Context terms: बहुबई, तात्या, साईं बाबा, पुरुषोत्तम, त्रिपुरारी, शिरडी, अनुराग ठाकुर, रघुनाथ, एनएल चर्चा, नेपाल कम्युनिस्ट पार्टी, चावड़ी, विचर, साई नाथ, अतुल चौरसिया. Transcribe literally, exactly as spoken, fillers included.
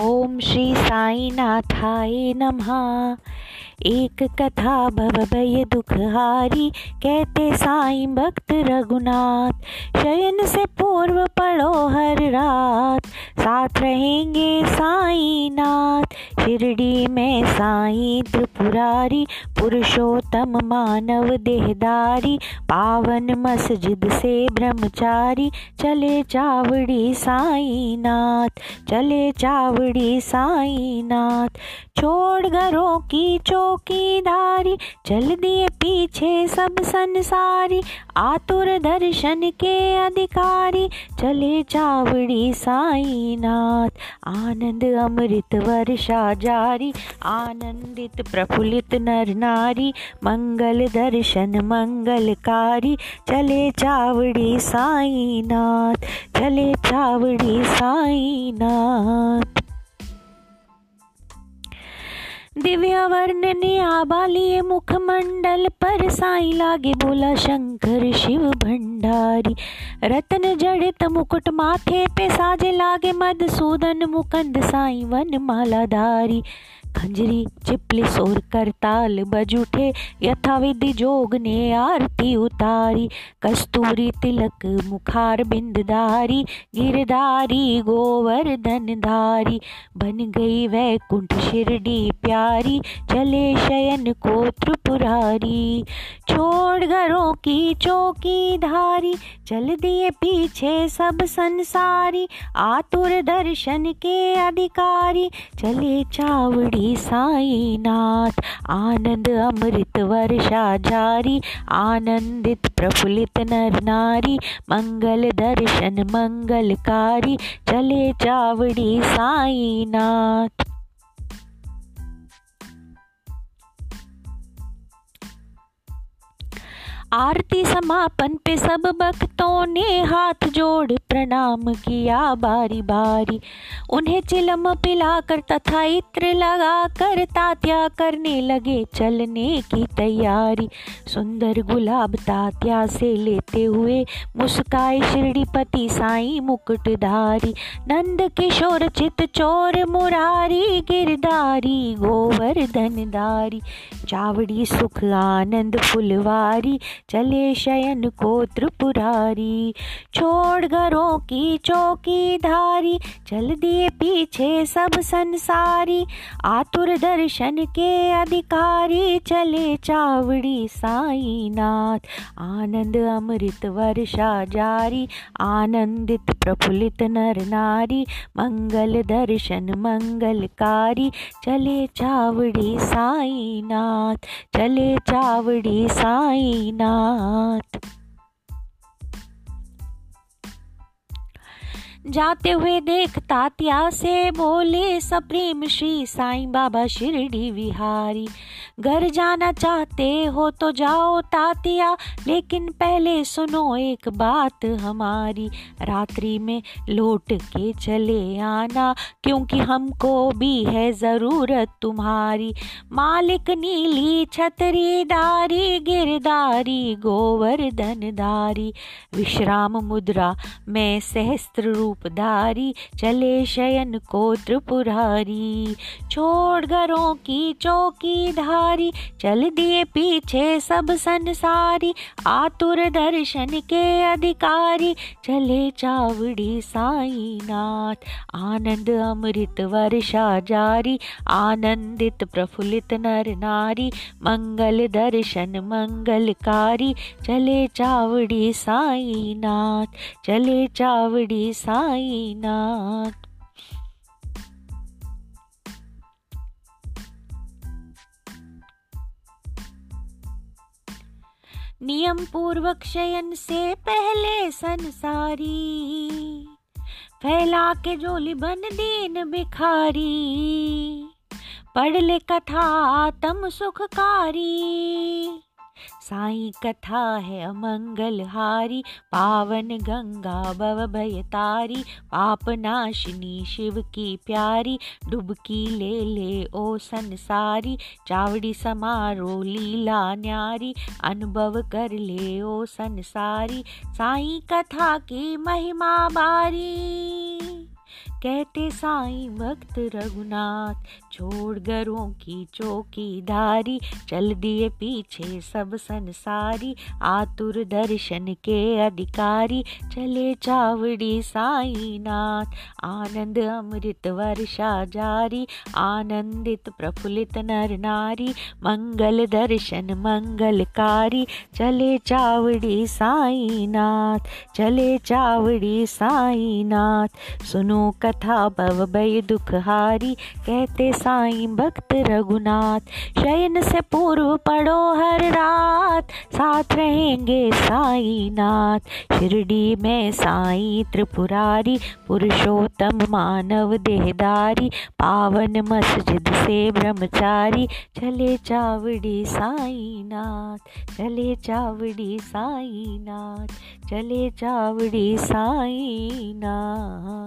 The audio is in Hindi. ओम श्री साई नाथाय नमः। एक कथा बहुबई दुखहारी, कहते साई भक्त रघुनाथ। शयन से पूर्व पढ़ो हर रात, साथ रहेंगे साई नाथ। शिरडी में साई त्रिपुरारी, पुरुषोत्तम मानव देहदारी। पावन मस्जिद से ब्रह्मचारी, चले चावड़ी साई नाथ, चले चावड़ी साई नाथ। छोड़ घरों की चौकीदारी, चल दिए पीछे सब संसारी। आतुर दर्शन के अधिकारी, चले चावड़ी साई नाथ। आनंद अमृत वर्षा जारी, आनंदित प्रफुल्लित नर नारी। मंगल दर्शन मंगलकारी, चले चावड़ी साई नाथ, चले चावड़ी साई नाथ। दिव्य वर्ण ने आभा लिए मुखमंडल पर, साई लागे बोला शंकर शिव भंडारी। रत्न जड़ित मुकुट माथे पे, साजे लागे मधुसूदन मुकंद साई वन मालाधारी। खंजरी चिपली सोर करताल बज उठे, यथाविधि जोग ने आरती उतारी। कस्तूरी तिलक मुखार बिंदधारी, गिरधारी गोवर्धनधारी। बन गई वैकुंठ शिरडी प्यारी, चले शयन को त्रिपुरारी। छोड़ घरों की चौकीधारी, चल दिए पीछे सब संसारी। आतुर दर्शन के अधिकारी, चले चावड़ी साई नाथ। आनंद अमृत वर्षा जारी, आनंदित प्रफुल्लित नर नारी। मंगल दर्शन मंगलकारी, चले चावड़ी साई नाथ। आरती समापन पे सब भक्तों ने, हाथ जोड़ प्रणाम किया बारी बारी। उन्हें चिलम पिलाकर तथा इत्र लगाकर, तात्या करने लगे चलने की तैयारी। सुंदर गुलाब तात्या से लेते हुए, मुस्काए शिरडीपति साई मुकुटधारी। नंद किशोर चित चोर मुरारी, गिरधारी गोवर्धनधारी। चावड़ी सुख आनंद फुलवारी, चले शयन को त्रिपुरारी। छोड़ घरों की चौकीधारी, चल दिए पीछे सब संसारी। आतुर दर्शन के अधिकारी, चले चावड़ी साई नाथ। आनंद अमृत वर्षा जारी, आनंदित प्रफुल्लित नर नारी। मंगल दर्शन मंगलकारी, चले चावड़ी साई नाथ, चले चावड़ी साई नाथ। जाते हुए देख तात्या से बोले, सप्रेम श्री साईं बाबा शिरडी विहारी। घर जाना चाहते हो तो जाओ तातिया, लेकिन पहले सुनो एक बात हमारी। रात्रि में लौट के चले आना, क्योंकि हमको भी है ज़रूरत तुम्हारी। मालिक नीली छतरीदारी, गिरधारी गोवर्धनधारी। विश्राम मुद्रा में सहस्त्र रूपधारी, चले शयन को त्रिपुरारी। छोड़ घरों की चौकीधारी, चल दिए पीछे सब संसारी। आतुर दर्शन के अधिकारी, चले चावड़ी साई नाथ। आनंद अमृत वर्षा जारी, आनंदित प्रफुल्लित नर नारी। मंगल दर्शन मंगलकारी, चले चावड़ी साई नाथ, चले चावड़ी साई नाथ। नियम पूर्वक शयन से पहले संसारी, फैला के झोली बन दीन भिखारी। पढ़ ले कथा आत्म सुखकारी, साई कथा है अमंगलहारी। पावन गंगा बहुभय तारी, पाप नाशिनी शिव की प्यारी। डुबकी ले ले ओ संसारी, चावड़ी समारो लीला न्यारी। अनुभव कर ले ओ संसारी, साई कथा की महिमा बारी। कहते साईं भक्त रघुनाथ। छोड़ घरों की चौकीदारी, चल दिए पीछे सब संसारी। आतुर दर्शन के अधिकारी, चले चावड़ी साई नाथ। आनंद अमृत वर्षा जारी, आनंदित प्रफुल्लित नर नारी। मंगल दर्शन मंगलकारी, चले चावड़ी साई नाथ। चले चावड़ी साई नाथ। सुनो कथा बहुबई दुखहारी, कहते साईं भक्त रघुनाथ। शयन से पूर्व पढ़ो हर रात, साथ रहेंगे साई नाथ। शिरडी में साईं त्रिपुरारी, पुरुषोत्तम मानव देहदारी। पावन मस्जिद से ब्रह्मचारी, चले चावड़ी साई नाथ। चले चावड़ी साई नाथ। चले चावड़ी साई नाथ।